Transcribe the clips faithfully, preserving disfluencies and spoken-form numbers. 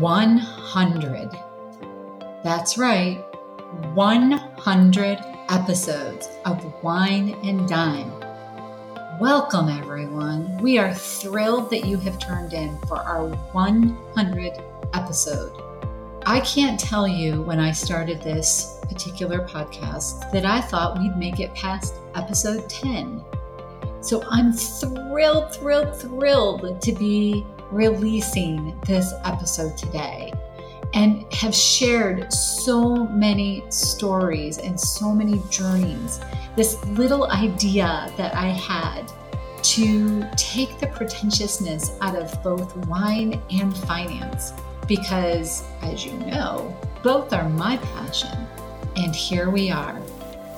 one hundred. That's right, one hundred episodes of Wine and Dime. Welcome, everyone. We are thrilled that you have turned in for our one hundredth episode. I can't tell you when I started this particular podcast that I thought we'd make it past episode ten. So I'm thrilled, thrilled, thrilled to be releasing this episode today and have shared so many stories and so many journeys. This little idea that I had to take the pretentiousness out of both wine and finance. Because, as you know, both are my passion. And here we are.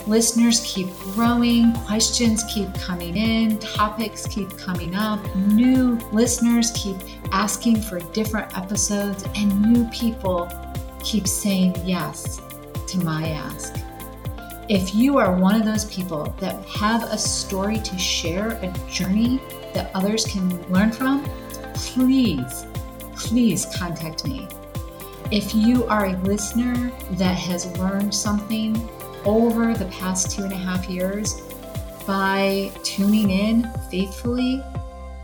Listeners keep growing, questions keep coming in, topics keep coming up, new listeners keep asking for different episodes, and new people keep saying yes to my ask. If you are one of those people that have a story to share, a journey that others can learn from, please Please contact me. If you are a listener that has learned something over the past two and a half years by tuning in faithfully,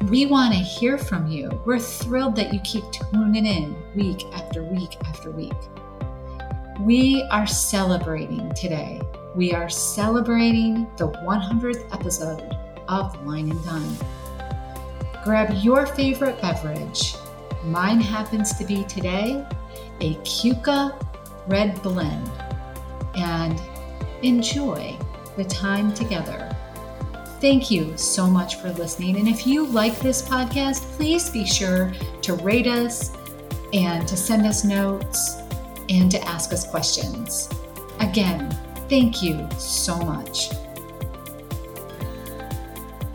we want to hear from you. We're thrilled that you keep tuning in week after week after week. We are celebrating today. We are celebrating the one hundredth episode of Wine and Dime. Grab your favorite beverage. Mine happens to be today a Cuca Red Blend, and enjoy the time together. Thank you so much for listening. And if you like this podcast, please be sure to rate us and to send us notes and to ask us questions. Again, thank you so much.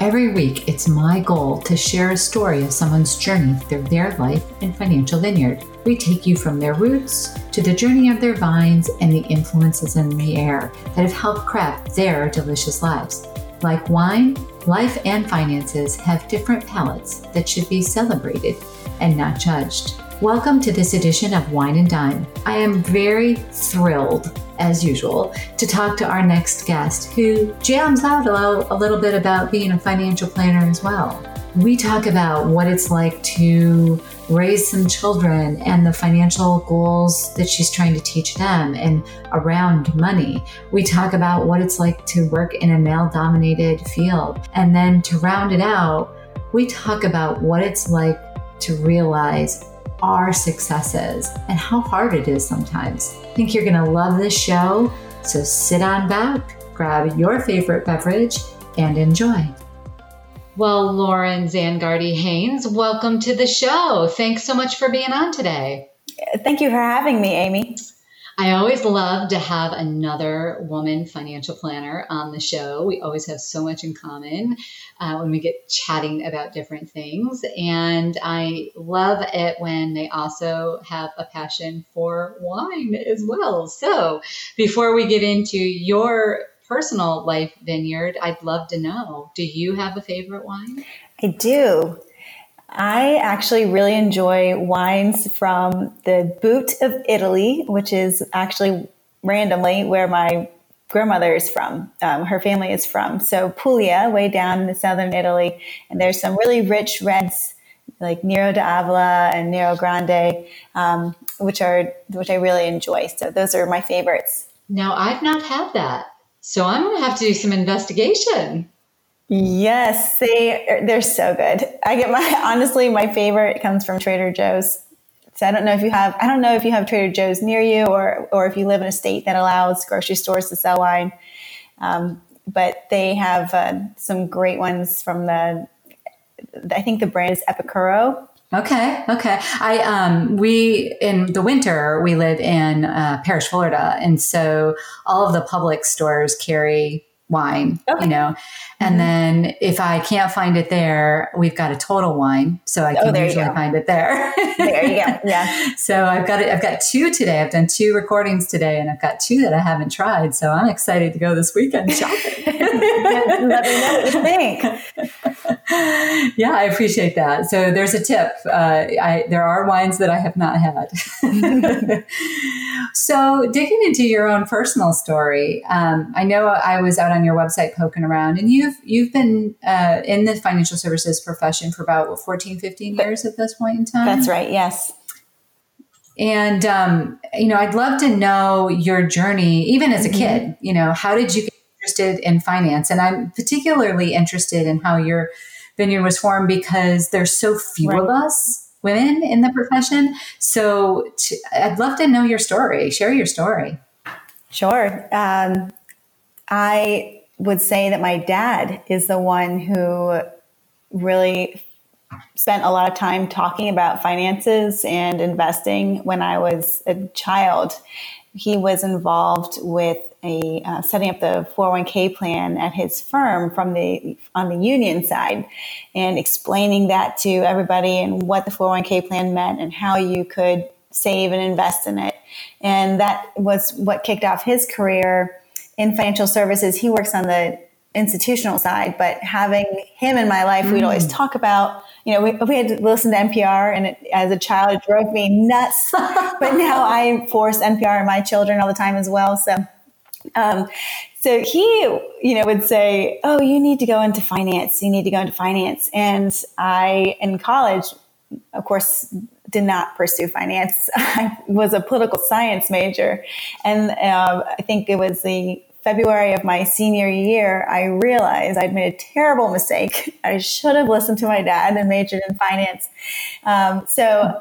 Every week, it's my goal to share a story of someone's journey through their life and financial vineyard. We take you from their roots to the journey of their vines and the influences in the air that have helped craft their delicious lives. Like wine, life and finances have different palates that should be celebrated and not judged. Welcome to this edition of Wine and Dime. I am very thrilled, as usual, to talk to our next guest, who jams out a little bit about being a financial planner as well. We talk about what it's like to raise some children and the financial goals that she's trying to teach them and around money. We talk about what it's like to work in a male-dominated field. And then to round it out, we talk about what it's like to realize our successes and how hard it is sometimes. I think you're going to love this show, so sit on back, grab your favorite beverage, and enjoy. Well, Lauren Zangardi Haynes, welcome to the show. Thanks so much for being on today. Thank you for having me, Amy. I always love to have another woman financial planner on the show. We always have so much in common uh, when we get chatting about different things. And I love it when they also have a passion for wine as well. So before we get into your personal life vineyard, I'd love to know, do you have a favorite wine? I do. I actually really enjoy wines from the boot of Italy, which is actually randomly where my grandmother is from. Um, her family is from. So Puglia, way down in the southern Italy. And there's some really rich reds like Nero d'Avola and Nero Grande. Um, which are which I really enjoy. So those are my favorites. Now, I've not had that, so I'm going to have to do some investigation. Yes, they they're so good. I get my honestly my favorite comes from Trader Joe's. So I don't know if you have I don't know if you have Trader Joe's near you, or or if you live in a state that allows grocery stores to sell wine. Um, but they have uh, some great ones from the I think the brand is Epicuro. Okay. Okay. I, um, we, in the winter, we live in, uh, Parrish, Florida. And so all of the public stores carry wine, okay. you know, and mm-hmm. then if I can't find it there, we've got a Total Wine. So I can oh, usually find it there. There you go. Yeah. So I've got it. I've got two today. I've done two recordings today, and I've got two that I haven't tried. So I'm excited to go this weekend shopping. Let me know what you think. Yeah, I appreciate that. So there's a tip. Uh, I, there are wines that I have not had. So digging into your own personal story, um, I know I was out on your website poking around, and you've you've been uh, in the financial services profession for about what, fourteen, fifteen years at this point in time? That's right. Yes. And, um, you know, I'd love to know your journey, even as a mm-hmm. kid. You know, how did you get interested in finance? And I'm particularly interested in how your vineyard was formed, because there's so few right. of us women in the profession. So to, I'd love to know your story. Share your story. Sure. Um, I would say that my dad is the one who really spent a lot of time talking about finances and investing when I was a child. He was involved with a uh, setting up the four oh one k plan at his firm from the on the union side, and explaining that to everybody and what the four oh one k plan meant and how you could save and invest in it. And that was what kicked off his career in financial services. He works on the institutional side, but having him in my life, mm. we'd always talk about, you know, we, we had to listen to N P R, and it, as a child, it drove me nuts. But now I force N P R on my children all the time as well. So, um, so he, you know, would say, "Oh, you need to go into finance. You need to go into finance." And I, in college, of course, did not pursue finance. I was a political science major, and uh, I think it was the February of my senior year, I realized I'd made a terrible mistake. I should have listened to my dad and majored in finance. Um, so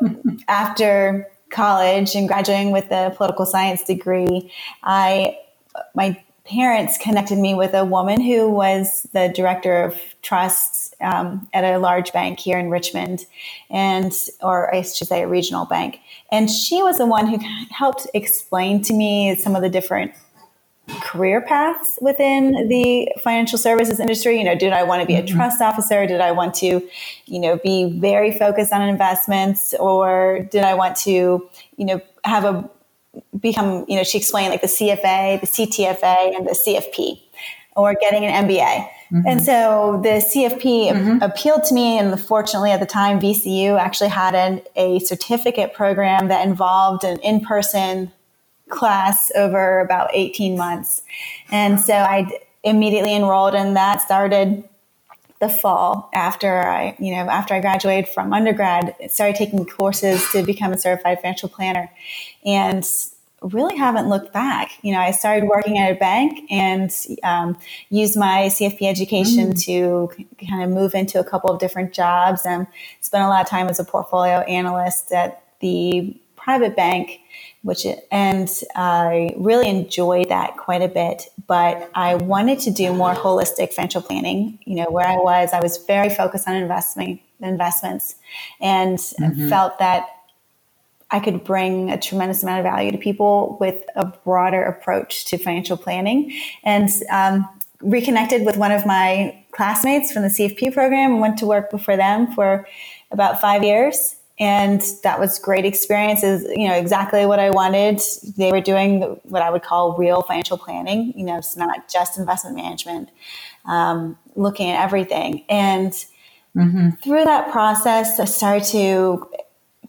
after college and graduating with a political science degree, I my parents connected me with a woman who was the director of trusts um, at a large bank here in Richmond, and or I should say a regional bank. And she was the one who helped explain to me some of the different career paths within the financial services industry. You know, did I want to be a trust officer? Did I want to, you know, be very focused on investments, or did I want to, you know, have a become, you know, she explained like the C F A, the C T F A, and the C F P, or getting an M B A. Mm-hmm. And so the C F P mm-hmm. appealed to me. And fortunately at the time, V C U actually had an, a certificate program that involved an in-person class over about eighteen months. And so I immediately enrolled in that, started the fall after I, you know, after I graduated from undergrad, started taking courses to become a certified financial planner, and really haven't looked back. You know, I started working at a bank and um, used my C F P education mm. to kind of move into a couple of different jobs, and spent a lot of time as a portfolio analyst at the private bank, which and I really enjoyed that quite a bit. But I wanted to do more holistic financial planning. You know, where I was, I was very focused on investment investments, and mm-hmm. felt that I could bring a tremendous amount of value to people with a broader approach to financial planning. And um, reconnected with one of my classmates from the C F P program, and went to work for them for about five years. And that was great experiences, you know, exactly what I wanted. They were doing what I would call real financial planning. You know, it's not just investment management, um, looking at everything. And mm-hmm. through that process, I started to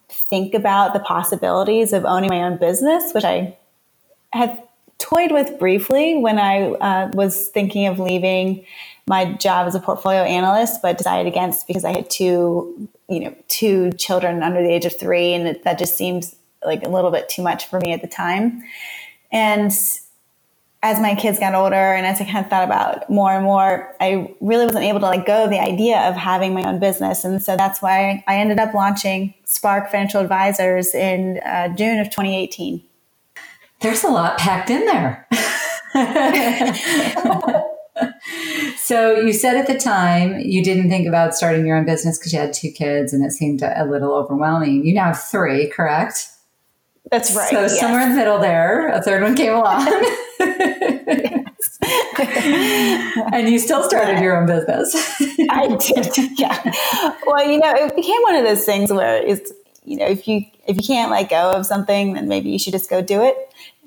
think about the possibilities of owning my own business, which I had toyed with briefly when I uh, was thinking of leaving my job as a portfolio analyst, but decided against because I had two, you know, two children under the age of three, and it, that just seems like a little bit too much for me at the time. And as my kids got older and as I kind of thought about more and more, I really wasn't able to let go of the idea of having my own business. And so that's why I ended up launching Spark Financial Advisors in uh, June of twenty eighteen. There's a lot packed in there. So you said at the time you didn't think about starting your own business because you had two kids and it seemed a little overwhelming. You now have three, correct? That's right. So yes. Somewhere in the middle there, a third one came along. And you still started your own business. I did, yeah. Well, you know, it became one of those things where it's, you know, if you if you can't let go of something, then maybe you should just go do it.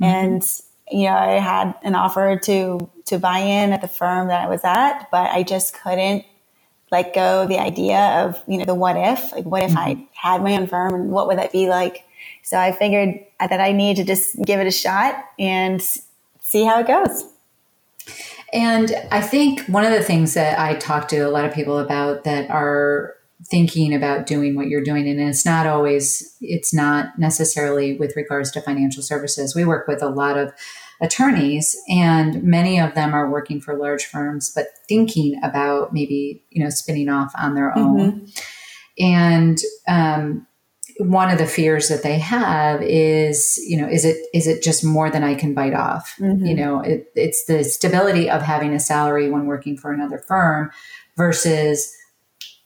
Mm-hmm. And you know, I had an offer to to buy in at the firm that I was at, but I just couldn't let go of the idea of, you know, the what if. Like, what if mm-hmm. I had my own firm and what would that be like? So I figured that I need to just give it a shot and see how it goes. And I think one of the things that I talk to a lot of people about that are thinking about doing what you're doing, and it's not always, it's not necessarily with regards to financial services. We work with a lot of attorneys, and many of them are working for large firms, but thinking about maybe, you know, spinning off on their own. Mm-hmm. And um, one of the fears that they have is, you know, is it is it just more than I can bite off? Mm-hmm. You know, it, it's the stability of having a salary when working for another firm versus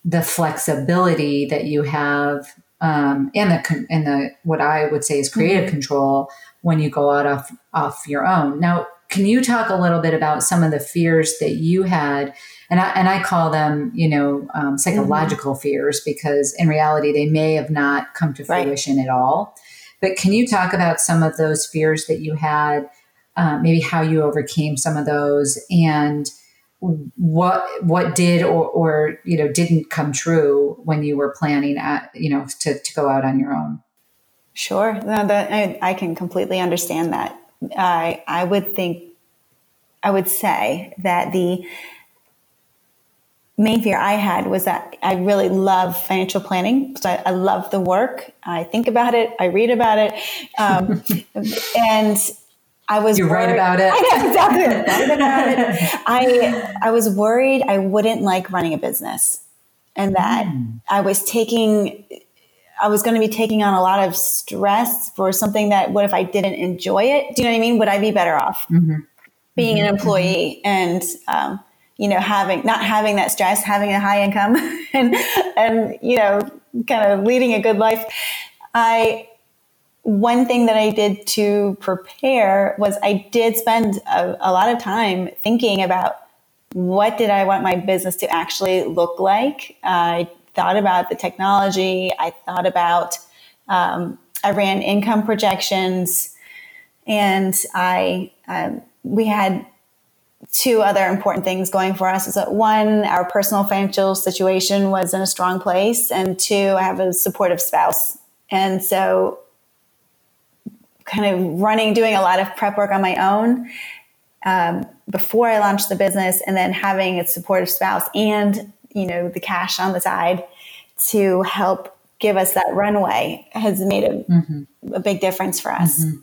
the flexibility that you have, um, and the and the what I would say is creative mm-hmm. control when you go out off off your own. Now, can you talk a little bit about some of the fears that you had, and I and I call them, you know, um, psychological mm-hmm. fears, because in reality they may have not come to fruition right. at all. But can you talk about some of those fears that you had, uh, maybe how you overcame some of those, and what what did or, or you know didn't come true when you were planning at, you know, to, to go out on your own? Sure. No, that, I, I can completely understand that. I I would think I would say that the main fear I had was that I really love financial planning. So I, I love the work. I think about it. I read about it. Um, and I was You're worried. right about it. I know, exactly. right about it. I I was worried I wouldn't like running a business, and that mm. I was taking, I was going to be taking on a lot of stress for something that, what if I didn't enjoy it? Do you know what I mean? Would I be better off mm-hmm. being mm-hmm. an employee and, um, you know, having, not having that stress, having a high income and, and, you know, kind of leading a good life. I, One thing that I did to prepare was I did spend a, a lot of time thinking about what did I want my business to actually look like. I thought about the technology. I thought about, um, I ran income projections, and I, um, we had two other important things going for us is that one, our personal financial situation was in a strong place, and two, I have a supportive spouse. And so kind of running, doing a lot of prep work on my own um, before I launched the business, and then having a supportive spouse and, you know, the cash on the side to help give us that runway has made a, mm-hmm. a big difference for us. Mm-hmm.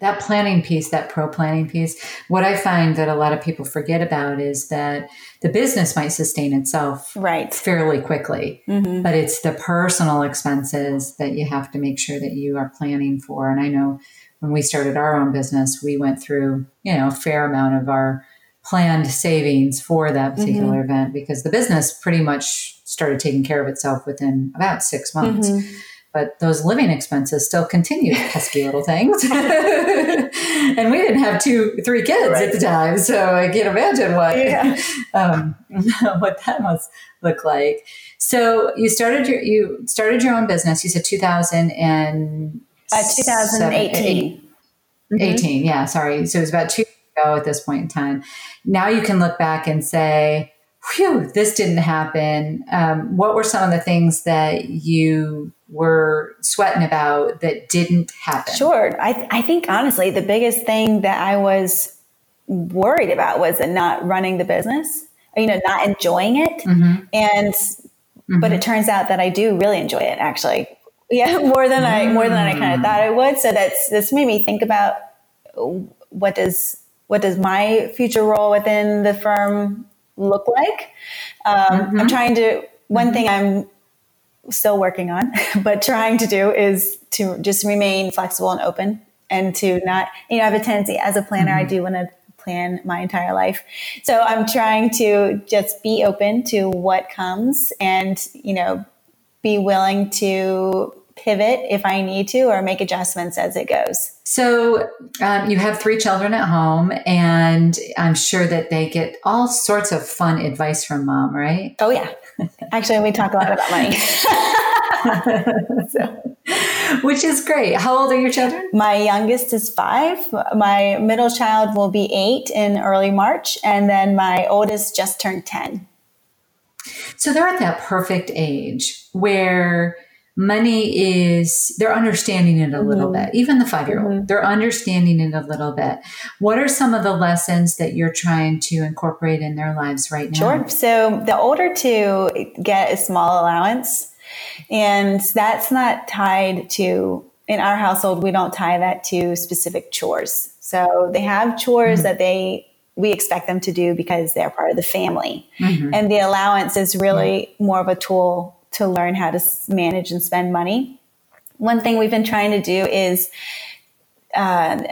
That planning piece, that pro planning piece, what I find that a lot of people forget about is that the business might sustain itself right. fairly quickly, mm-hmm. but it's the personal expenses that you have to make sure that you are planning for. And I know when we started our own business, we went through, you know, a fair amount of our planned savings for that particular mm-hmm. event, because the business pretty much started taking care of itself within about six months. Mm-hmm. But those living expenses still continued, pesky little things. And we didn't have two, three kids right. at the time. So I can't imagine what, yeah. um, what that must look like. So you started your, you started your own business. You said two thousand and uh, twenty eighteen. eighteen, mm-hmm. yeah, sorry. So it was about two years ago at this point in time. Now you can look back and say, whew, this didn't happen. Um, what were some of the things that you were sweating about that didn't happen? Sure. I, I think, honestly, the biggest thing that I was worried about was not running the business, or, you know, not enjoying it. Mm-hmm. And, mm-hmm. but it turns out that I do really enjoy it, actually. Yeah, more than I more than I kind of thought I would. So that's this made me think about what does what does my future role within the firm look like. Um, mm-hmm. I'm trying to one thing I'm still working on, but trying to do is to just remain flexible and open, and to not you know I have a tendency as a planner mm-hmm. I do want to plan my entire life. So I'm trying to just be open to what comes, and you know be willing to pivot if I need to, or make adjustments as it goes. So um, you have three children at home, and I'm sure that they get all sorts of fun advice from mom, right? Oh yeah. Actually, we talk a lot about money. So. Which is great. How old are your children? My youngest is five. My middle child will be eight in early March. And then my oldest just turned ten. So they're at that perfect age where money is, they're understanding it a little mm-hmm. bit. Even the five-year-old, mm-hmm. they're understanding it a little bit. What are some of the lessons that you're trying to incorporate in their lives right now? Sure. So the older two get a small allowance, and that's not tied to, in our household, we don't tie that to specific chores. So they have chores mm-hmm. that they we expect them to do because they're part of the family. Mm-hmm. And the allowance is really more of a tool to learn how to manage and spend money. One thing we've been trying to do is uh,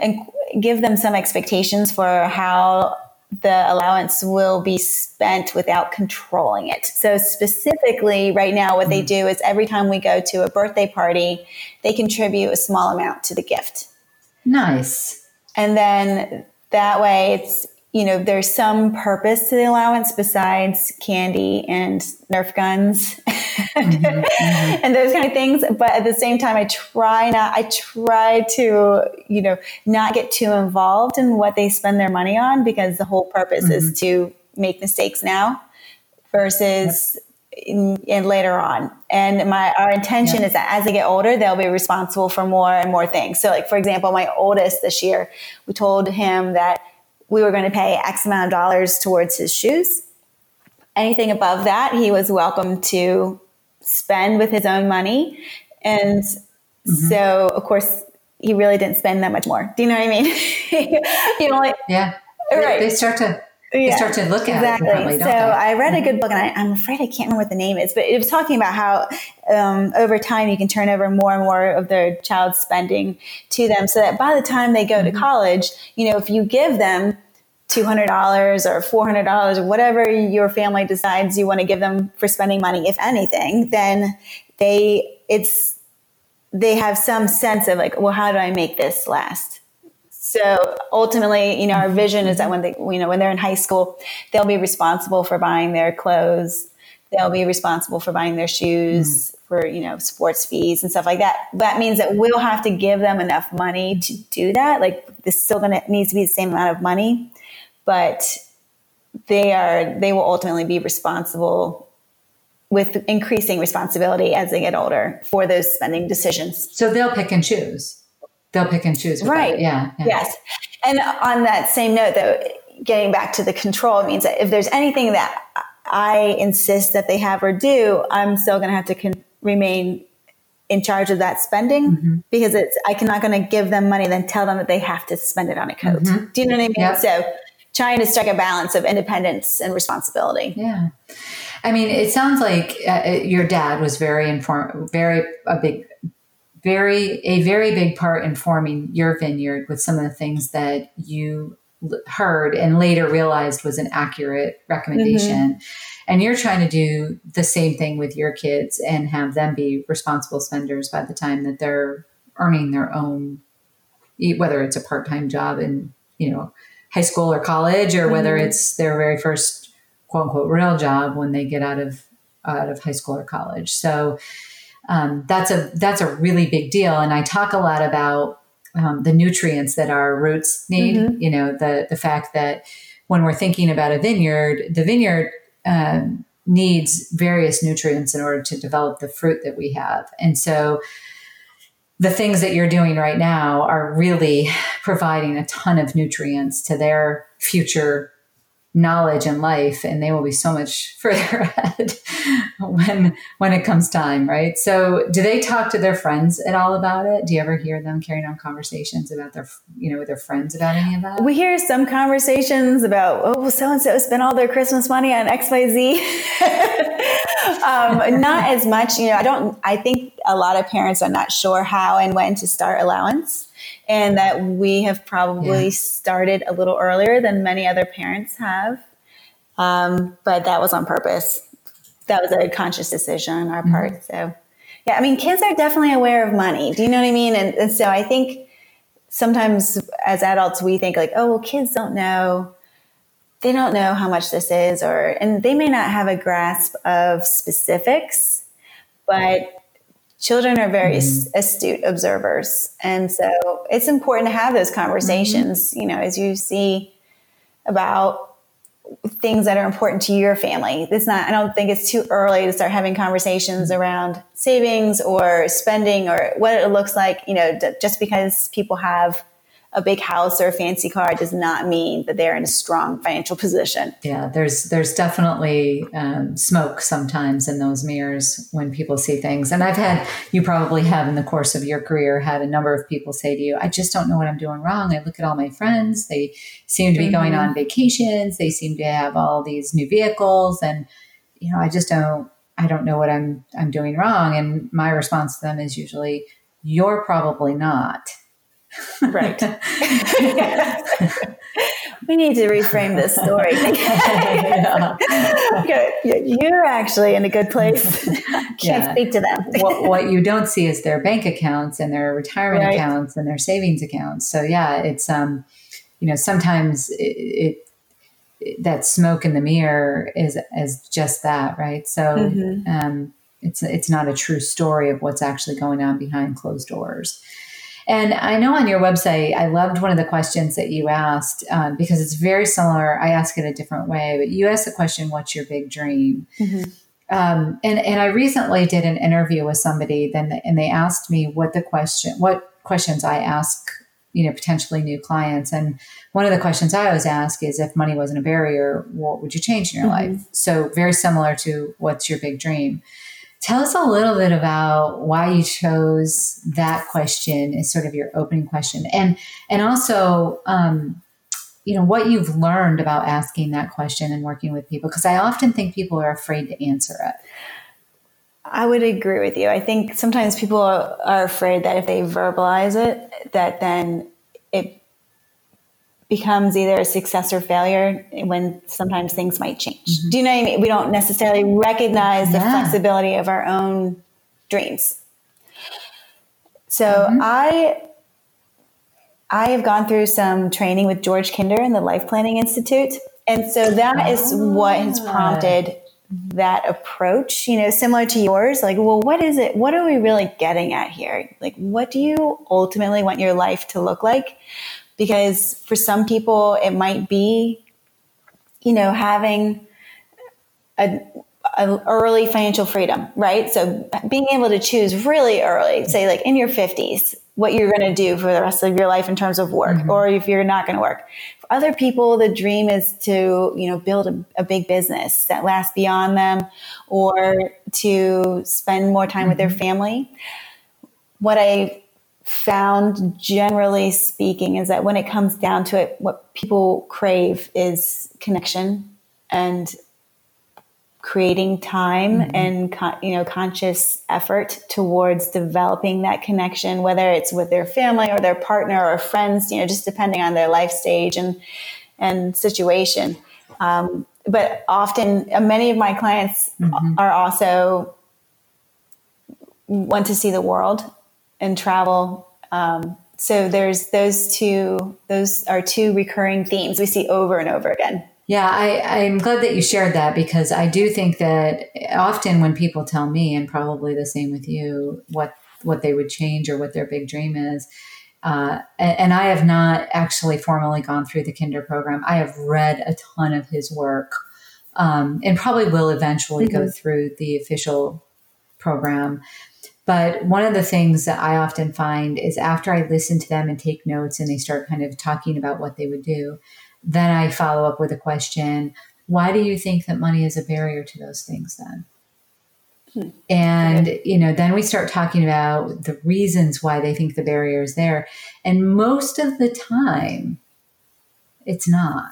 give them some expectations for how the allowance will be spent without controlling it. So specifically right now, what mm-hmm. they do is every time we go to a birthday party, they contribute a small amount to the gift. Nice. And then that way it's, you know, there's some purpose to the allowance besides candy and Nerf guns mm-hmm, mm-hmm. and those kind of things. But at the same time, I try not, I try to, you know, not get too involved in what they spend their money on, because the whole purpose mm-hmm. is to make mistakes now versus yep. in, in later on. And my, our intention yep. is that as they get older, they'll be responsible for more and more things. So like, for example, my oldest this year, we told him that we were going to pay X amount of dollars towards his shoes. Anything above that, he was welcome to spend with his own money. And mm-hmm. so, of course, he really didn't spend that much more. Do you know what I mean? you know, like, yeah. Right. They start to they yeah. start to look at exactly. it. Exactly. So they? I read a good book, and I, I'm afraid I can't remember what the name is, but it was talking about how um, over time you can turn over more and more of their child's spending to them, so that by the time they go mm-hmm. to college, you know, if you give them two hundred dollars or four hundred dollars or whatever your family decides you want to give them for spending money, if anything, then they it's they have some sense of like, well, how do I make this last? So ultimately, you know, our vision is that when they, you know, when they're in high school, they'll be responsible for buying their clothes. They'll be responsible for buying their shoes, mm-hmm. for, you know, sports fees and stuff like that. That means that we'll have to give them enough money to do that. Like, this still going to needs to be the same amount of money, but they are, they will ultimately be responsible with increasing responsibility as they get older for those spending decisions. So they'll pick and choose. They'll pick and choose. Right. Yeah, yeah. Yes. And on that same note, though, getting back to the control means that if there's anything that I insist that they have or do, I'm still going to have to con- remain in charge of that spending mm-hmm. because it's, I'm not going to give them money and then tell them that they have to spend it on a coat. Mm-hmm. Do you know what I mean? Yep. So trying to strike a balance of independence and responsibility. Yeah. I mean, it sounds like uh, your dad was very informed, very a big Very, a very big part in forming your vineyard with some of the things that you l- heard and later realized was an accurate recommendation. Mm-hmm. And you're trying to do the same thing with your kids and have them be responsible spenders by the time that they're earning their own, whether it's a part-time job in, you know, high school or college, or mm-hmm. whether it's their very first quote unquote real job when they get out of, out of high school or college. So, Um, that's a that's a really big deal. And I talk a lot about um, the nutrients that our roots need, mm-hmm. you know, the, the fact that when we're thinking about a vineyard, the vineyard uh, needs various nutrients in order to develop the fruit that we have. And so the things that you're doing right now are really providing a ton of nutrients to their future knowledge and life, and they will be so much further ahead when when it comes time, right? So do they talk to their friends at all about it? Do you ever hear them carrying on conversations about their, you know, with their friends about any of that? We hear some conversations about, oh, so-and-so spent all their Christmas money on X Y Z. um, not as much, you know, I don't, I think a lot of parents are not sure how and when to start allowance. And that we have probably yeah. started a little earlier than many other parents have. Um, but that was on purpose. That was a conscious decision on our mm-hmm. part. So, yeah, I mean, kids are definitely aware of money. Do you know what I mean? And, and so I think sometimes as adults, we think like, oh, well, kids don't know. They don't know how much this is, or, and they may not have a grasp of specifics, but children are very mm-hmm. astute observers. And so it's important to have those conversations, mm-hmm. you know, as you see about things that are important to your family. It's not, I don't think it's too early to start having conversations around savings or spending or what it looks like. You know, just because people have a big house or a fancy car does not mean that they're in a strong financial position. Yeah, there's there's definitely um, smoke sometimes in those mirrors when people see things. And I've had, you probably have in the course of your career, had a number of people say to you, I just don't know what I'm doing wrong. I look at all my friends. They seem to be mm-hmm. going on vacations. They seem to have all these new vehicles. And, you know, I just don't, I don't know what I'm I'm doing wrong. And my response to them is usually, you're probably not. Right. We need to reframe this story. You're actually in a good place. Can't yeah. speak to them. what, what you don't see is their bank accounts and their retirement right. accounts and their savings accounts. So yeah, it's um, you know, sometimes it, it that smoke in the mirror is is just that, right? So mm-hmm. um, it's it's not a true story of what's actually going on behind closed doors. And I know on your website, I loved one of the questions that you asked um, because it's very similar. I ask it a different way, but you asked the question, what's your big dream? Mm-hmm. Um, and, and I recently did an interview with somebody then, and they asked me what the question, what questions I ask, you know, potentially new clients. And one of the questions I always ask is, if money wasn't a barrier, what would you change in your mm-hmm. life? So very similar to what's your big dream? Tell us a little bit about why you chose that question as sort of your opening question, and and also, um, you know, what you've learned about asking that question and working with people, because I often think people are afraid to answer it. I would agree with you. I think sometimes people are afraid that if they verbalize it, that then it becomes either a success or failure when sometimes things might change. Mm-hmm. Do you know what I mean? We don't necessarily recognize the yeah. flexibility of our own dreams. So mm-hmm. I, I have gone through some training with George Kinder in the Life Planning Institute. And so that oh. is what has prompted that approach, you know, similar to yours, like, well, what is it? What are we really getting at here? Like, what do you ultimately want your life to look like? Because for some people, it might be, you know, having a, a early financial freedom, right? So being able to choose really early, say like in your fifties, what you're going to do for the rest of your life in terms of work, mm-hmm. or if you're not going to work. For other people, the dream is to, you know, build a, a big business that lasts beyond them, or to spend more time mm-hmm. with their family. What I found, generally speaking, is that when it comes down to it, what people crave is connection and creating time mm-hmm. and con- you know conscious effort towards developing that connection, whether it's with their family or their partner or friends, you know, just depending on their life stage and and situation. Um, but often, many of my clients mm-hmm. are also want to see the world and travel. Um, so there's those two, those are two recurring themes we see over and over again. Yeah. I, I'm glad that you shared that, because I do think that often when people tell me, and probably the same with you, what, what they would change or what their big dream is. Uh, and, and I have not actually formally gone through the Kinder program. I have read a ton of his work, um, and probably will eventually mm-hmm. go through the official program. But one of the things that I often find is after I listen to them and take notes and they start kind of talking about what they would do, then I follow up with a question. Why do you think that money is a barrier to those things then? And, Good. you know, then we start talking about the reasons why they think the barrier is there. And most of the time, it's not.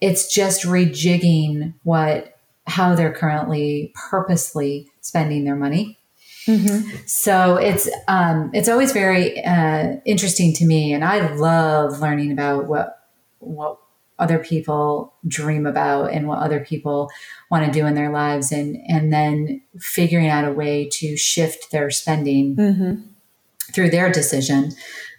It's just rejigging what, how they're currently purposely spending their money. Mm-hmm. So it's, um, it's always very uh, interesting to me. And I love learning about what, what other people dream about and what other people want to do in their lives, and, and then figuring out a way to shift their spending mm-hmm. through their decision,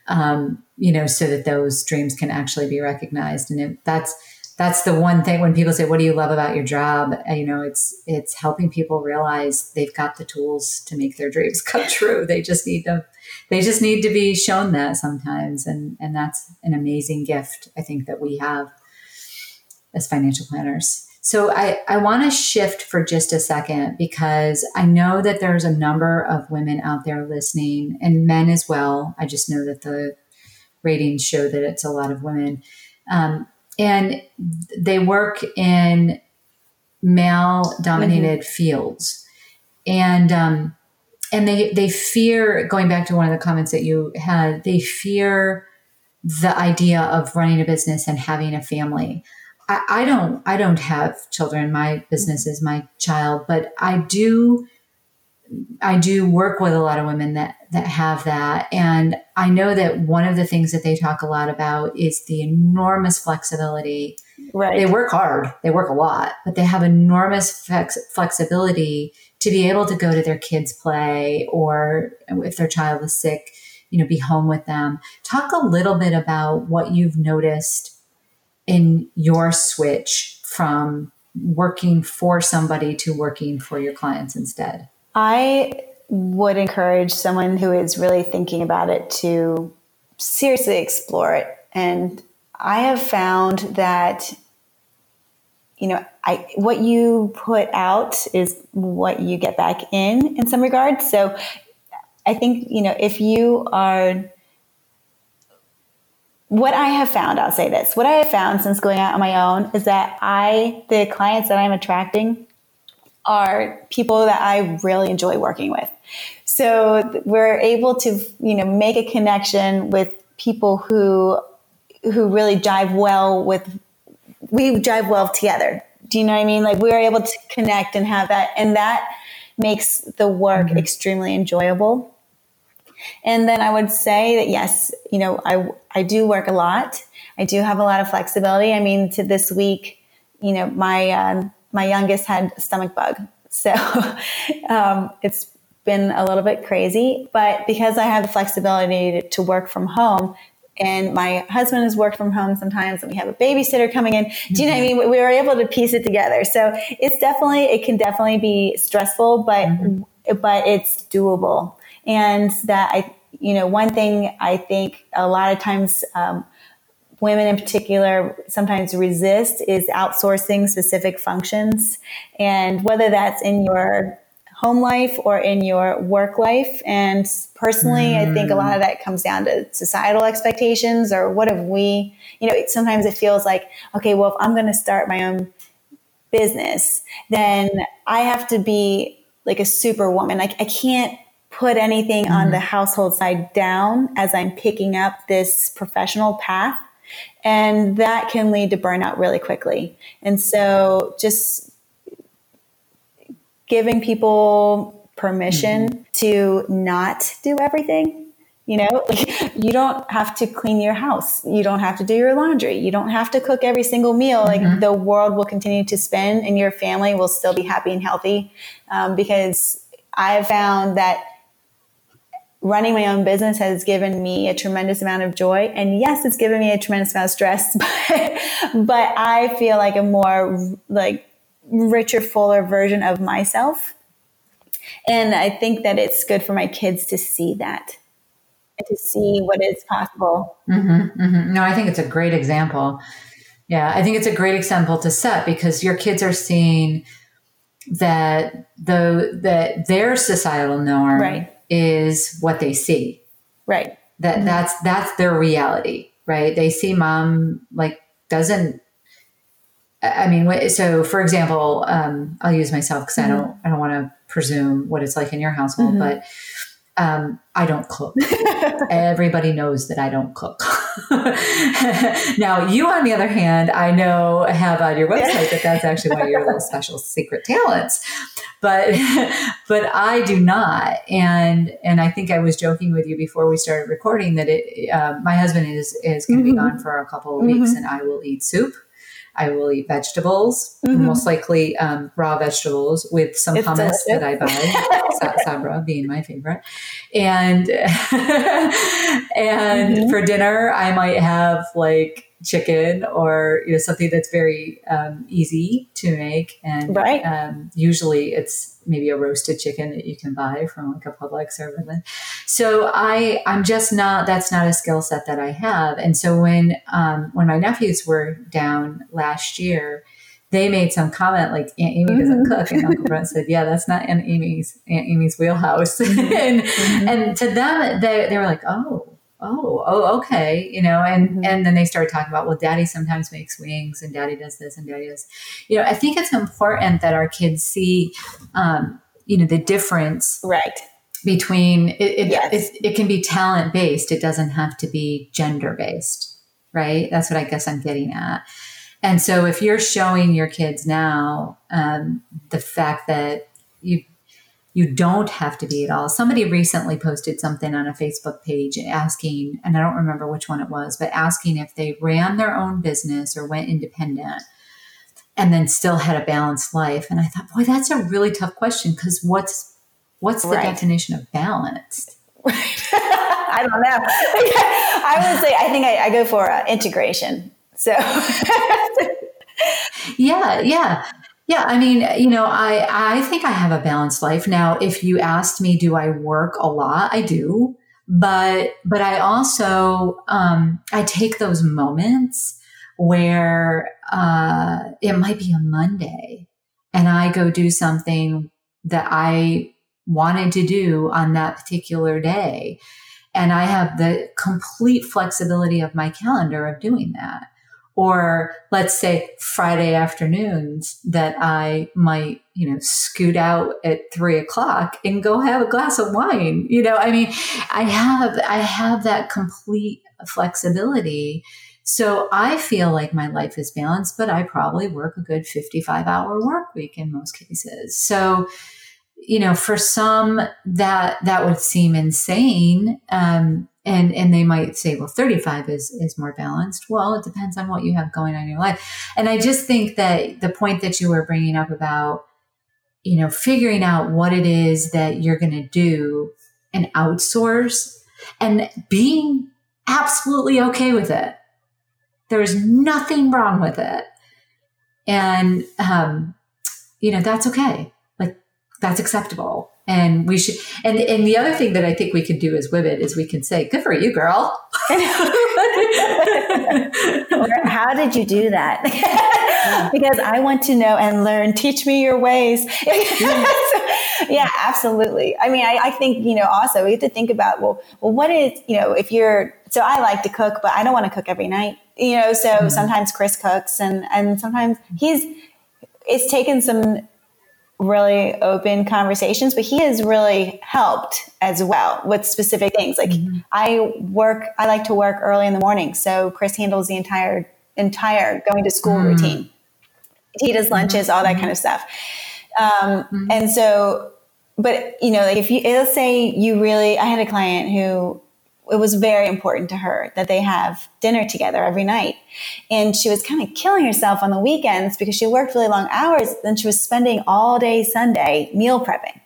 um, you know, so that those dreams can actually be recognized. And it, that's, that's the one thing when people say, what do you love about your job? You know, it's, it's helping people realize they've got the tools to make their dreams come true. They just need to, they just need to be shown that sometimes. And, and that's an amazing gift, I think, that we have as financial planners. So I, I want to shift for just a second, because I know that there's a number of women out there listening, and men as well. I just know that the ratings show that it's a lot of women. Um, and they work in male-dominated mm-hmm. fields. And um, and they, they fear, going back to one of the comments that you had, they fear the idea of running a business and having a family. I don't, I don't have children. My business is my child, but I do, I do work with a lot of women that, that have that. And I know that one of the things that they talk a lot about is the enormous flexibility. Right. They work hard. They work a lot, but they have enormous flex, flexibility to be able to go to their kids' play, or if their child is sick, you know, be home with them. Talk a little bit about what you've noticed in your switch from working for somebody to working for your clients instead. I would encourage someone who is really thinking about it to seriously explore it. And I have found that, you know, I, what you put out is what you get back in, in some regards. So I think, you know, if you are, what I have found, I'll say this, what I have found since going out on my own is that I, the clients that I'm attracting are people that I really enjoy working with. So we're able to, you know, make a connection with people who, who really jive well with, we jive well together. Do you know what I mean? Like, we're able to connect and have that, and that makes the work mm-hmm. extremely enjoyable. And then I would say that, yes, you know, I, I do work a lot. I do have a lot of flexibility. I mean, to this week, you know, my, um, my youngest had a stomach bug. So, um, it's been a little bit crazy, but because I have the flexibility to, to work from home, and my husband has worked from home sometimes, and we have a babysitter coming in. Do you know what I mean? We were able to piece it together. So it's definitely, it can definitely be stressful, but, mm-hmm. but it's doable. And that I, you know, one thing I think a lot of times um, women in particular sometimes resist is outsourcing specific functions, and whether that's in your home life or in your work life. And personally, mm. I think a lot of that comes down to societal expectations, or what have we, you know, it, sometimes it feels like, okay, well, if I'm going to start my own business, then I have to be like a superwoman. Like, I can't put anything mm-hmm. on the household side down as I'm picking up this professional path. And that can lead to burnout really quickly. And so just giving people permission mm-hmm. to not do everything, you know, like, you don't have to clean your house. You don't have to do your laundry. You don't have to cook every single meal. Mm-hmm. Like, the world will continue to spin, and your family will still be happy and healthy. Um, because I have found that running my own business has given me a tremendous amount of joy. And yes, it's given me a tremendous amount of stress, but, but I feel like a more like richer, fuller version of myself. And I think that it's good for my kids to see that and to see what is possible. Mm-hmm, mm-hmm. No, I think it's a great example. Yeah. I think it's a great example to set, because your kids are seeing that the, that their societal norm, right, is what they see, right? That mm-hmm. that's, that's their reality, right? They see mom, like, doesn't I mean, so for example, um, I'll use myself because mm-hmm. I don't, I don't want to presume what it's like in your household, mm-hmm. but um, I don't cook. Everybody knows that I don't cook. Now, you, on the other hand, I know have on your website that that's actually one of your little special secret talents, but but I do not. And and I think I was joking with you before we started recording that it. Uh, my husband is is going to mm-hmm. be gone for a couple of mm-hmm. weeks, and I will eat soup. I will eat vegetables, mm-hmm. most likely um, raw vegetables with some it's hummus delicious. That I buy, Sabra being my favorite. And and mm-hmm. for dinner, I might have like chicken or you know something that's very um, easy to make. And right. um, usually it's maybe a roasted chicken that you can buy from like a Publix or something. So I, I'm just not, that's not a skill set that I have. And so when, um, when my nephews were down last year, they made some comment like Aunt Amy doesn't mm-hmm. cook, and Uncle Brent said, "Yeah, that's not Aunt Amy's Aunt Amy's wheelhouse." and mm-hmm. and to them, they they were like, "Oh, oh, oh, okay," you know. And mm-hmm. and then they started talking about, "Well, Daddy sometimes makes wings, and Daddy does this, and Daddy does," you know. I think it's important that our kids see, um, you know, the difference, right? Between it, it, yes. it, it can be talent based. It doesn't have to be gender based, right? That's what I guess I'm getting at. And so if you're showing your kids now um, the fact that you you don't have to be at all. Somebody recently posted something on a Facebook page asking, and I don't remember which one it was, but asking if they ran their own business or went independent and then still had a balanced life. And I thought, boy, that's a really tough question because what's what's the right. definition of balanced? Right. I don't know. I would say I think I, I go for uh, integration. So yeah, yeah, yeah. I mean, you know, I, I think I have a balanced life. Now, if you asked me, do I work a lot? I do. But, but I also, um, I take those moments where, uh, it might be a Monday and I go do something that I wanted to do on that particular day. And I have the complete flexibility of my calendar of doing that. Or let's say Friday afternoons that I might, you know, scoot out at three o'clock and go have a glass of wine. You know, I mean, I have, I have that complete flexibility. So I feel like my life is balanced, but I probably work a good fifty-five hour work week in most cases. So, you know, for some that, that would seem insane. Um, And and they might say, well, thirty-five is, is more balanced. Well, it depends on what you have going on in your life. And I just think that the point that you were bringing up about, you know, figuring out what it is that you're going to do and outsource and being absolutely okay with it. There is nothing wrong with it. And, um, you know, that's okay. Like, that's acceptable. And we should, and, and the other thing that I think we can do as women is we can say, "Good for you, girl." How did you do that? Because I want to know and learn. Teach me your ways. Yeah, absolutely. I mean, I, I think, you know, also we have to think about, well, well, what is, you know, if you're, so I like to cook, but I don't want to cook every night, you know, so mm-hmm. sometimes Chris cooks and, and sometimes he's, it's taken some really open conversations, but he has really helped as well with specific things. Like mm-hmm. I work, I like to work early in the morning. So Chris handles the entire, entire going to school mm-hmm. routine. He does lunches, all that mm-hmm. kind of stuff. Um, mm-hmm. And so, but you know, like if you, let's say you really, I had a client who, it was very important to her that they have dinner together every night. And she was kind of killing herself on the weekends because she worked really long hours. Then she was spending all day Sunday meal prepping.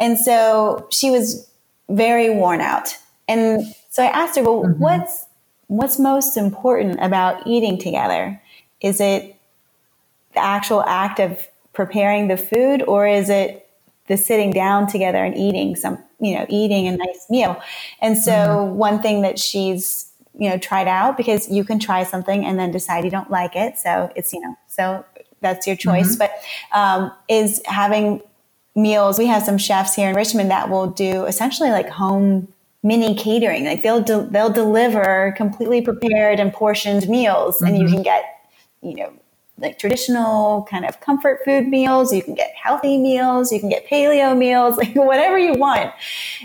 And so she was very worn out. And so I asked her, well, mm-hmm. what's, what's most important about eating together? Is it the actual act of preparing the food, or is it the sitting down together and eating some, you know, eating a nice meal? And so mm-hmm. one thing that she's, you know, tried out, because you can try something and then decide you don't like it. So it's, you know, so that's your choice, mm-hmm. but, um, is having meals. We have some chefs here in Richmond that will do essentially like home mini catering. Like they'll, de- they'll deliver completely prepared and portioned meals mm-hmm. and you can get, you know, like traditional kind of comfort food meals. You can get healthy meals. You can get paleo meals, like whatever you want,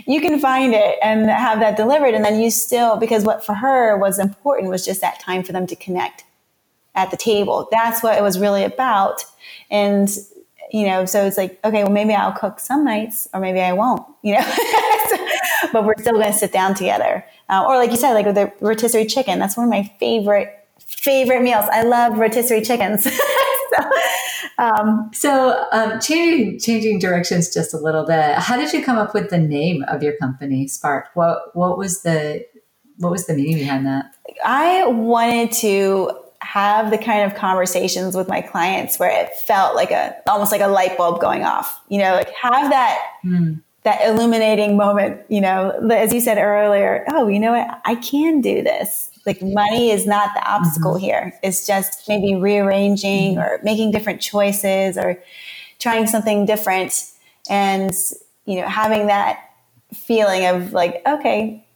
you can find it and have that delivered. And then you still, because what for her was important was just that time for them to connect at the table. That's what it was really about. And, you know, so it's like, okay, well, maybe I'll cook some nights or maybe I won't, you know, so, but we're still going to sit down together. Uh, or like you said, like with the rotisserie chicken, that's one of my favorite Favorite meals. I love rotisserie chickens. so, um, so um, changing, changing directions just a little bit. How did you come up with the name of your company, Spark? What what was the what was the meaning behind that? I wanted to have the kind of conversations with my clients where it felt like a almost like a light bulb going off. You know, like have that. Mm. That illuminating moment, you know, as you said earlier, oh, you know what? I can do this. Like money is not the obstacle mm-hmm. here. It's just maybe rearranging mm-hmm. or making different choices or trying something different. And, you know, having that feeling of like, okay,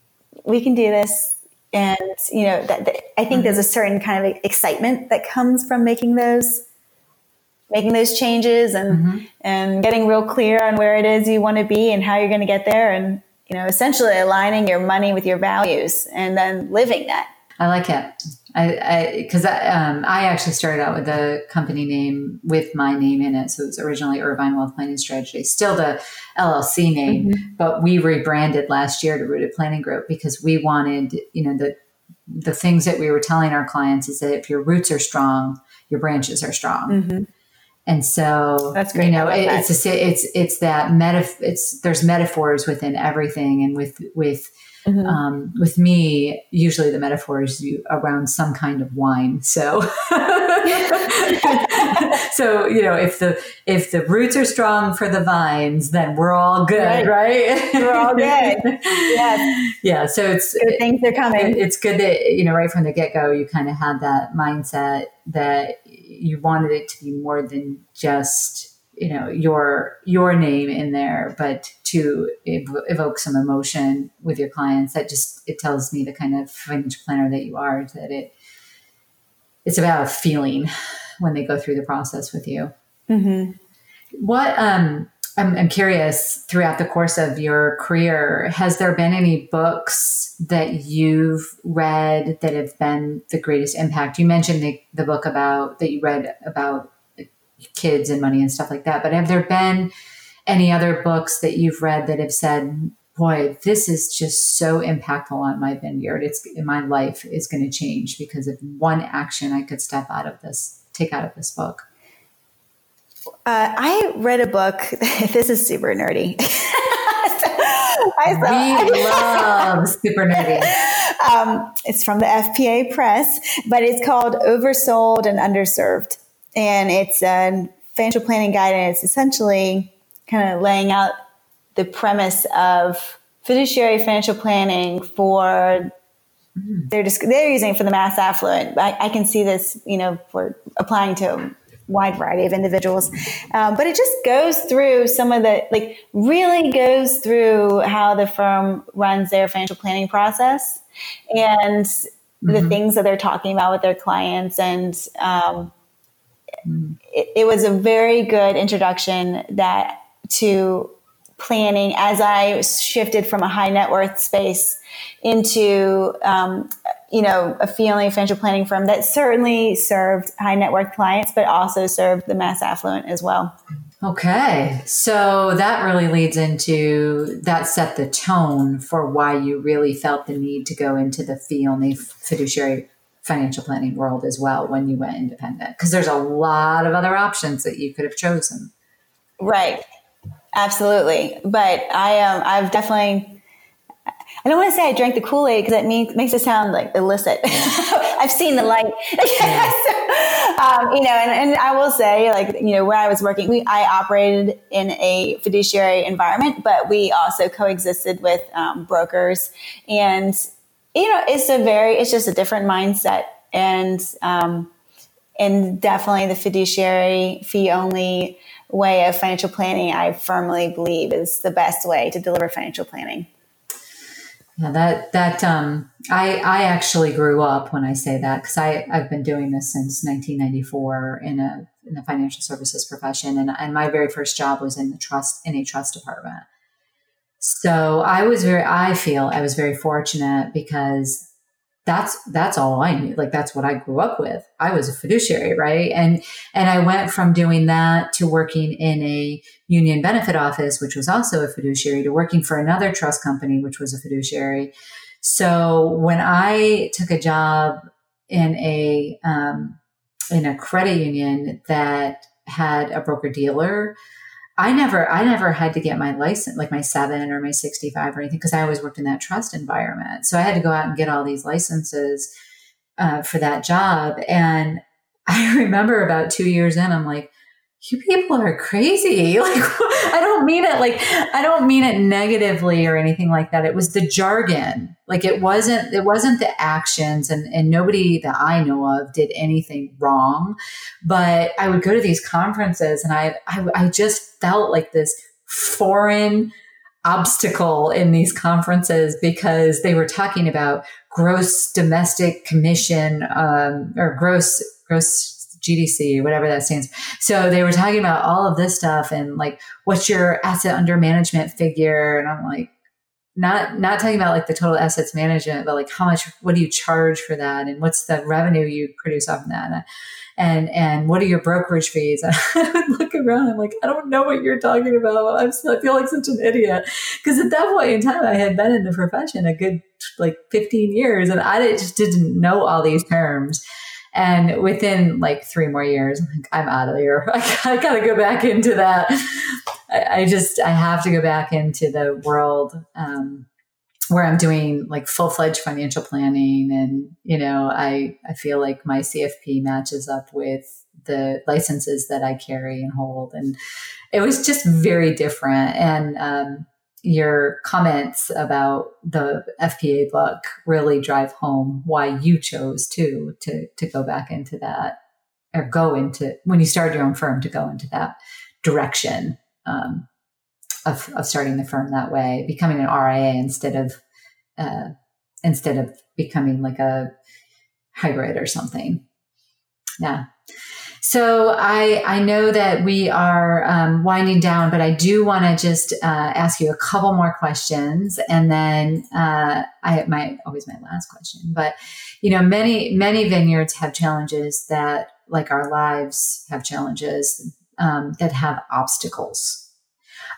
we can do this. And, you know, that, that I think mm-hmm. there's a certain kind of excitement that comes from making those making those changes and, mm-hmm. and getting real clear on where it is you want to be and how you're going to get there. And, you know, essentially aligning your money with your values and then living that. I like it. I, I cause I, um, I actually started out with the company name with my name in it. So it was originally Irvine Wealth Planning Strategy, still the L L C name, mm-hmm. but we rebranded last year to Rooted Planning Group because we wanted, you know, the, the things that we were telling our clients is that if your roots are strong, your branches are strong. Mm-hmm. And so, that's great. You know, it, that. it's, a, it's, it's that metaf- it's, there's metaphors within everything. And with, with, mm-hmm. um, with me, usually the metaphor is you, around some kind of wine. So, so, you know, if the, if the roots are strong for the vines, then we're all good, right? right? We're all good. Yes. Yeah. So it's, good things are coming. It, it's good that, you know, right from the get go, you kind of had that mindset that you wanted it to be more than just, you know, your, your name in there, but to ev- evoke some emotion with your clients. That just, it tells me the kind of financial planner that you are, that it, it's about a feeling when they go through the process with you. Mm-hmm. What, um, I'm, I'm curious, throughout the course of your career, has there been any books that you've read that have been the greatest impact? You mentioned the, the book about that you read about kids and money and stuff like that, but have there been any other books that you've read that have said, boy, this is just so impactful on my vineyard. It's my life is going to change because of one action I could step out of this, take out of this book. Uh, I read a book. This is super nerdy. so, I saw, we love super nerdy. Um, it's from the F P A Press, but it's called Oversold and Underserved. And it's a financial planning guide. And it's essentially kind of laying out the premise of fiduciary financial planning for mm. they're just, they're using it for the mass affluent. I, I can see this, you know, for applying to wide variety of individuals. Um, but it just goes through some of the, like really goes through how the firm runs their financial planning process and mm-hmm. the things that they're talking about with their clients. And um, mm. it, it was a very good introduction that to planning as I shifted from a high net worth space into, um, you know, a family financial planning firm that certainly served high net worth clients, but also served the mass affluent as well. Okay. So that really leads into that set the tone for why you really felt the need to go into the fee only fiduciary financial planning world as well when you went independent, because there's a lot of other options that you could have chosen. Right. Absolutely. But I, um, I've definitely I don't want to say I drank the Kool-Aid because that means, makes it sound like illicit. Yeah. I've seen the light. Yeah. so, um, you know, and, and I will say like, you know, where I was working, we, I operated in a fiduciary environment, but we also coexisted with um, brokers. And, you know, it's a very, it's just a different mindset. And, um, and definitely the fiduciary fee only way of financial planning, I firmly believe is the best way to deliver financial planning. Yeah, that, that, um, I, I actually grew up when I say that, because I, I've been doing this since nineteen ninety-four in a, in the financial services profession. And, and my very first job was in the trust, in a trust department. So I was very, I feel I was very fortunate because that's, that's all I knew. Like, that's what I grew up with. I was a fiduciary, right? And, and I went from doing that to working in a union benefit office, which was also a fiduciary, to working for another trust company, which was a fiduciary. So when I took a job in a, um, in a credit union that had a broker dealer, I never, I never had to get my license, like my seven or my sixty-five or anything, because I always worked in that trust environment. So I had to go out and get all these licenses uh, for that job. And I remember about two years in, I'm like, you people are crazy. Like, I don't mean it. Like, I don't mean it negatively or anything like that. It was the jargon. Like, it wasn't, it wasn't the actions, and, and nobody that I know of did anything wrong. But I would go to these conferences and I, I, I just felt like this foreign obstacle in these conferences, because they were talking about gross domestic commission, um, or gross, gross, G D C, whatever that stands for. So they were talking about all of this stuff and like, what's your asset under management figure? And I'm like, not, not talking about like the total assets management, but like how much, what do you charge for that? And what's the revenue you produce off of that? And, and what are your brokerage fees? And I would look around, I'm like, I don't know what you're talking about. I'm still, I feel like such an idiot. Cause at that point in time, I had been in the profession a good like fifteen years and I just didn't know all these terms. And within like three more years, I'm like, I'm out of here. I, I got to go back into that. I, I just, I have to go back into the world um, where I'm doing like full-fledged financial planning. And, you know, I, I feel like my C F P matches up with the licenses that I carry and hold. And it was just very different. And um, your comments about the F P A book really drive home why you chose to, to, to go back into that, or go into, when you started your own firm, to go into that direction um, of, of starting the firm that way, becoming an R I A instead of, uh, instead of becoming like a hybrid or something. Yeah. So I, I know that we are um, winding down, but I do want to just uh, ask you a couple more questions. And then uh, I my always my last question, but you know, many, many vineyards have challenges that, like our lives have challenges um, that have obstacles.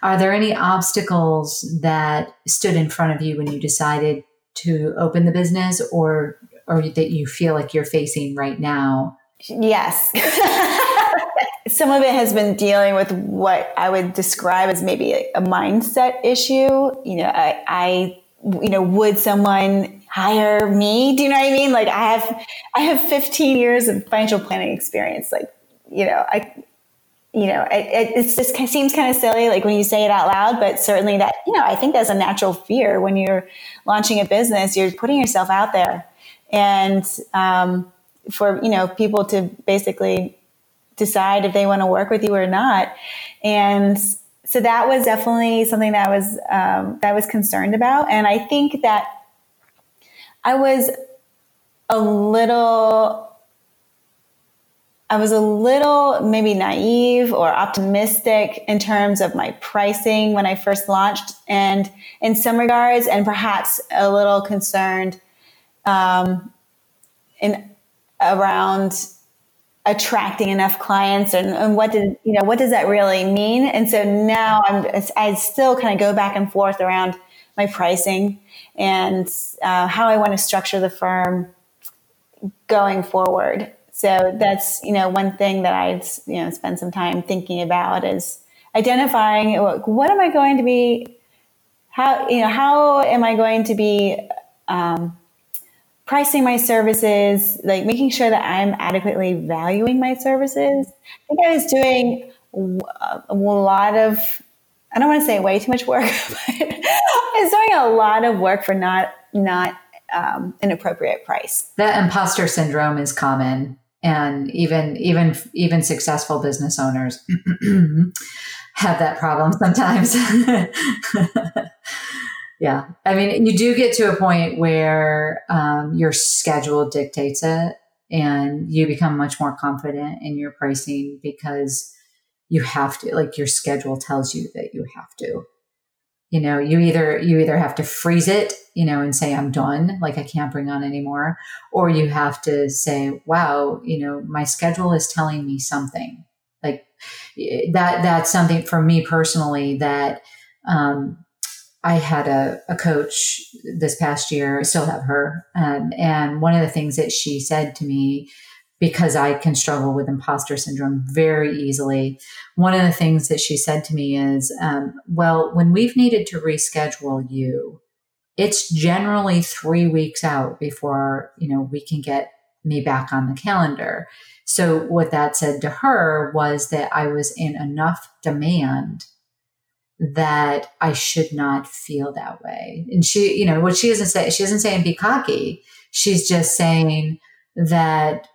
Are there any obstacles that stood in front of you when you decided to open the business, or, or that you feel like you're facing right now? Yes. Some of it has been dealing with what I would describe as maybe a, a mindset issue. You know, I, I, you know, would someone hire me? Do you know what I mean? Like I have, I have fifteen years of financial planning experience. Like, you know, I, you know, it, it's just, it seems kind of silly, like when you say it out loud, but certainly that, you know, I think that's a natural fear when you're launching a business, you're putting yourself out there. And, um, for, you know, people to basically decide if they want to work with you or not. And so that was definitely something that I was, um, that I was concerned about. And I think that I was a little, I was a little maybe naive or optimistic in terms of my pricing when I first launched, and in some regards, and perhaps a little concerned, um, in, around attracting enough clients, and, and what did, you know, what does that really mean? And so now I'm, I still kind of go back and forth around my pricing and uh, how I want to structure the firm going forward. So that's, you know, one thing that I, you know, spend some time thinking about is identifying what, what am I going to be, how, you know, how am I going to be, um, pricing my services, like making sure that I'm adequately valuing my services. I think I was doing a lot of, I don't want to say way too much work, but I was doing a lot of work for not, not um, an appropriate price. That imposter syndrome is common. And even, even, even successful business owners have that problem sometimes. Yeah. I mean, you do get to a point where um, your schedule dictates it and you become much more confident in your pricing because you have to, like your schedule tells you that you have to, you know, you either, you either have to freeze it, you know, and say, I'm done, like I can't bring on anymore, or you have to say, wow, you know, my schedule is telling me something like that. That's something for me personally that, um, I had a, a coach this past year, I still have her. Um, and one of the things that she said to me, because I can struggle with imposter syndrome very easily, one of the things that she said to me is, um, well, when we've needed to reschedule you, it's generally three weeks out before, you know, we can get me back on the calendar. So what that said to her was that I was in enough demand that I should not feel that way. And she, you know, what she isn't saying, she isn't saying be cocky. She's just saying that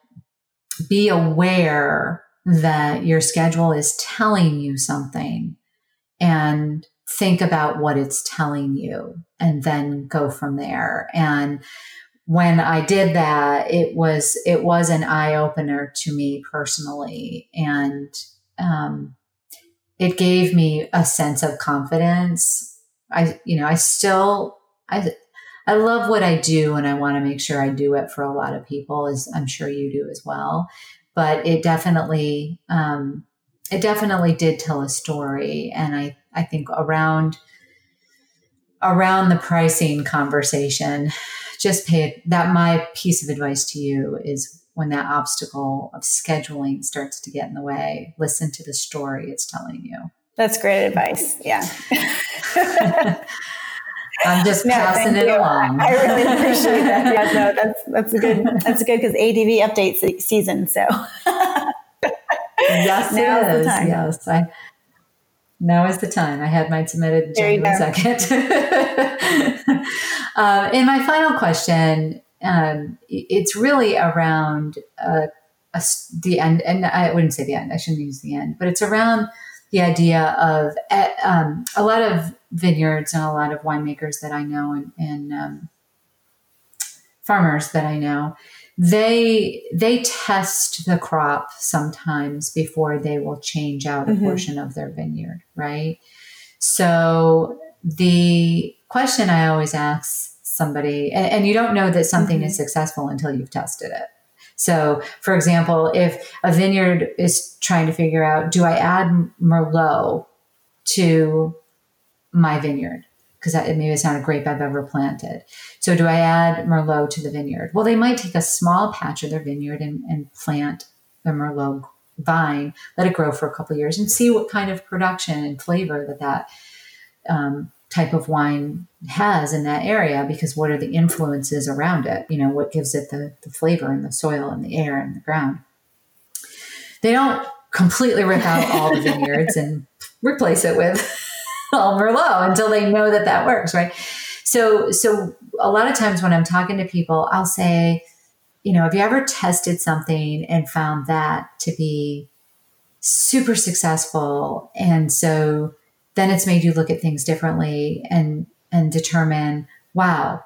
be aware that your schedule is telling you something and think about what it's telling you and then go from there. And when I did that, it was, it was an eye opener to me personally. And, um, it gave me a sense of confidence. I, you know, I still, I, I love what I do and I want to make sure I do it for a lot of people, as I'm sure you do as well, but it definitely, um, it definitely did tell a story. And I, I think around, around the pricing conversation, just pay it, that my piece of advice to you is, when that obstacle of scheduling starts to get in the way, listen to the story it's telling you. That's great advice. Yeah. I'm just no, passing it you. along. I really appreciate that. Yeah, no, that's, that's a good, that's good because A D V update season. So yes, now it is. Yes. I, now is the time. I had mine submitted January second. uh, and my final question, Um, it's really around uh, a, the end, and I wouldn't say the end, I shouldn't use the end, but it's around the idea of uh, um, a lot of vineyards and a lot of winemakers that I know and, and um, farmers that I know, they they test the crop sometimes before they will change out mm-hmm. a portion of their vineyard, right? So the question I always ask somebody, and, and you don't know that something mm-hmm. is successful until you've tested it. So for example, if a vineyard is trying to figure out, do I add Merlot to my vineyard? Because maybe it's not a grape I've ever planted. So do I add Merlot to the vineyard? Well, they might take a small patch of their vineyard and, and plant the Merlot vine, let it grow for a couple of years and see what kind of production and flavor that that um, type of wine has in that area, because what are the influences around it? You know, what gives it the, the flavor and the soil and the air and the ground? They don't completely rip out all the vineyards and replace it with all Merlot until they know that that works, right? So, so a lot of times when I'm talking to people, I'll say, you know, have you ever tested something and found that to be super successful? And so then it's made you look at things differently and, and determine, wow,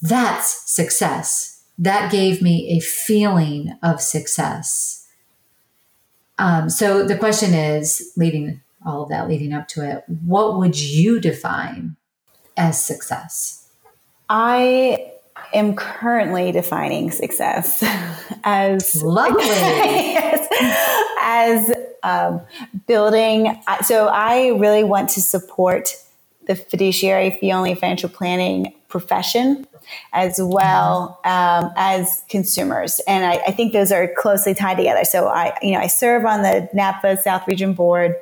that's success. That gave me a feeling of success. Um, so the question is, leading all of that leading up to it, what would you define as success? I am currently defining success as lovely. Yes, as Um, building. So I really want to support the fiduciary fee-only financial planning profession as well um, as consumers. And I, I think those are closely tied together. So I, you know, I serve on the NAPA South Region Board,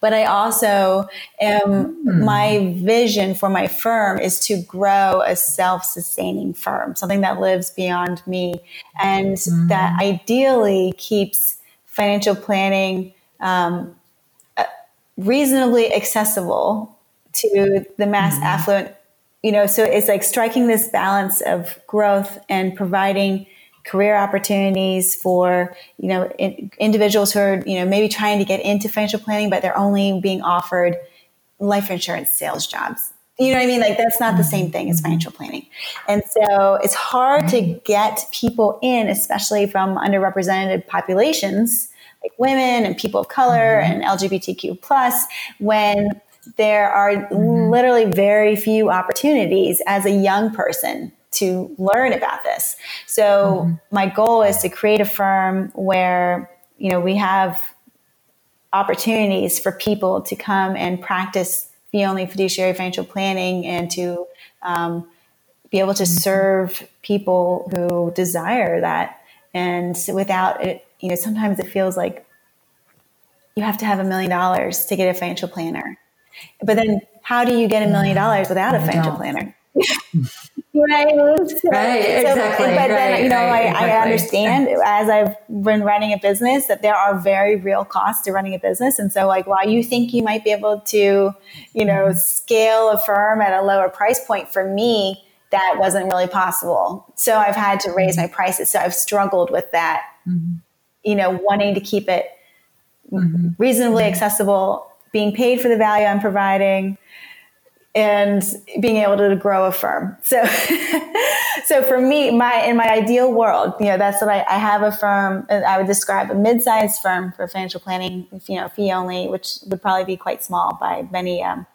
but I also am, mm. my vision for my firm is to grow a self-sustaining firm, something that lives beyond me and mm. that ideally keeps financial planning um, uh, reasonably accessible to the mass mm-hmm. affluent, you know, so it's like striking this balance of growth and providing career opportunities for, you know, in, individuals who are, you know, maybe trying to get into financial planning, but they're only being offered life insurance sales jobs. You know what I mean? Like, that's not the same thing as financial planning. And so it's hard to get people in, especially from underrepresented populations like women and people of color and L G B T Q plus, when there are literally very few opportunities as a young person to learn about this. So my goal is to create a firm where, you know, we have opportunities for people to come and practice the only fiduciary financial planning and to um, be able to serve people who desire that. And so without it, you know, sometimes it feels like you have to have a million dollars to get a financial planner. But then how do you get a million dollars without a financial planner? Right. So, right. Exactly. So, but right, then, you know, right, I, exactly. I understand as I've been running a business that there are very real costs to running a business. And so like, while you think you might be able to, you know, mm-hmm. scale a firm at a lower price point, for me, that wasn't really possible. So I've had to raise my prices. So I've struggled with that, mm-hmm. you know, wanting to keep it mm-hmm. reasonably accessible, being paid for the value I'm providing, and being able to grow a firm. So, so for me, my, in my ideal world, you know, that's what I, I have a firm, I would describe a mid-sized firm for financial planning, you know, fee only, which would probably be quite small by many um,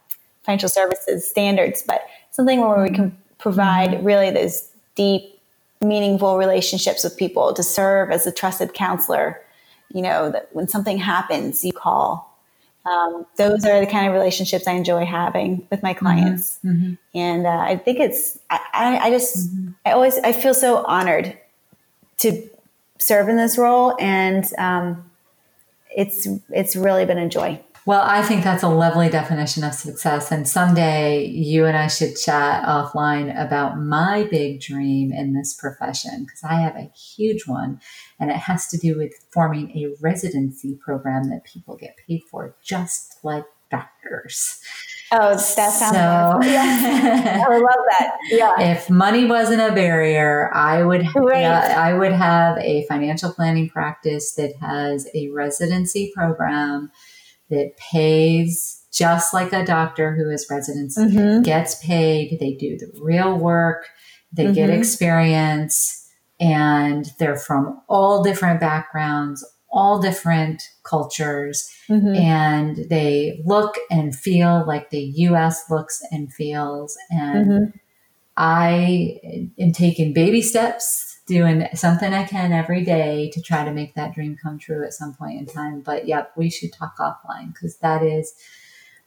financial services standards, but something where we can provide really those deep, meaningful relationships with people, to serve as a trusted counselor, you know, that when something happens, you call. Um, those are the kind of relationships I enjoy having with my clients. Mm-hmm. And uh, I think it's, I, I just, mm-hmm. I always, I feel so honored to serve in this role. And um, it's, it's really been a joy. Well, I think that's a lovely definition of success. And someday you and I should chat offline about my big dream in this profession, because I have a huge one. And it has to do with forming a residency program that people get paid for, just like doctors. Oh, that sounds so, yeah. I love that. Yeah. If money wasn't a barrier, I would right. uh, I would have a financial planning practice that has a residency program that pays just like a doctor who is residents mm-hmm. gets paid. They do the real work. They mm-hmm. get experience, and they're from all different backgrounds, all different cultures. Mm-hmm. And they look and feel like the U S looks and feels. And mm-hmm. I am taking baby steps, doing something I can every day to try to make that dream come true at some point in time. But yep, we should talk offline, because that is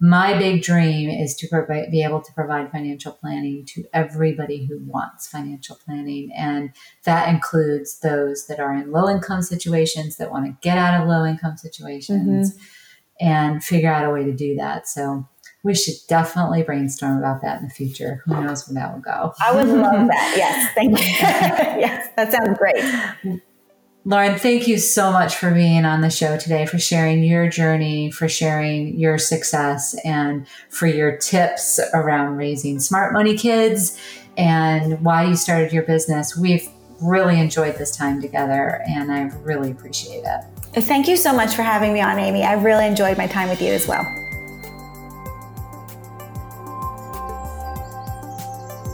my big dream, is to provide, be able to provide financial planning to everybody who wants financial planning. And that includes those that are in low-income situations, that want to get out of low-income situations mm-hmm. and figure out a way to do that. So we should definitely brainstorm about that in the future. Who knows where that will go? I would love that. Yes. Thank you. Yes. That sounds great. Lauren, thank you so much for being on the show today, for sharing your journey, for sharing your success, and for your tips around raising smart money kids and why you started your business. We've really enjoyed this time together, and I really appreciate it. Thank you so much for having me on, Amy. I really enjoyed my time with you as well.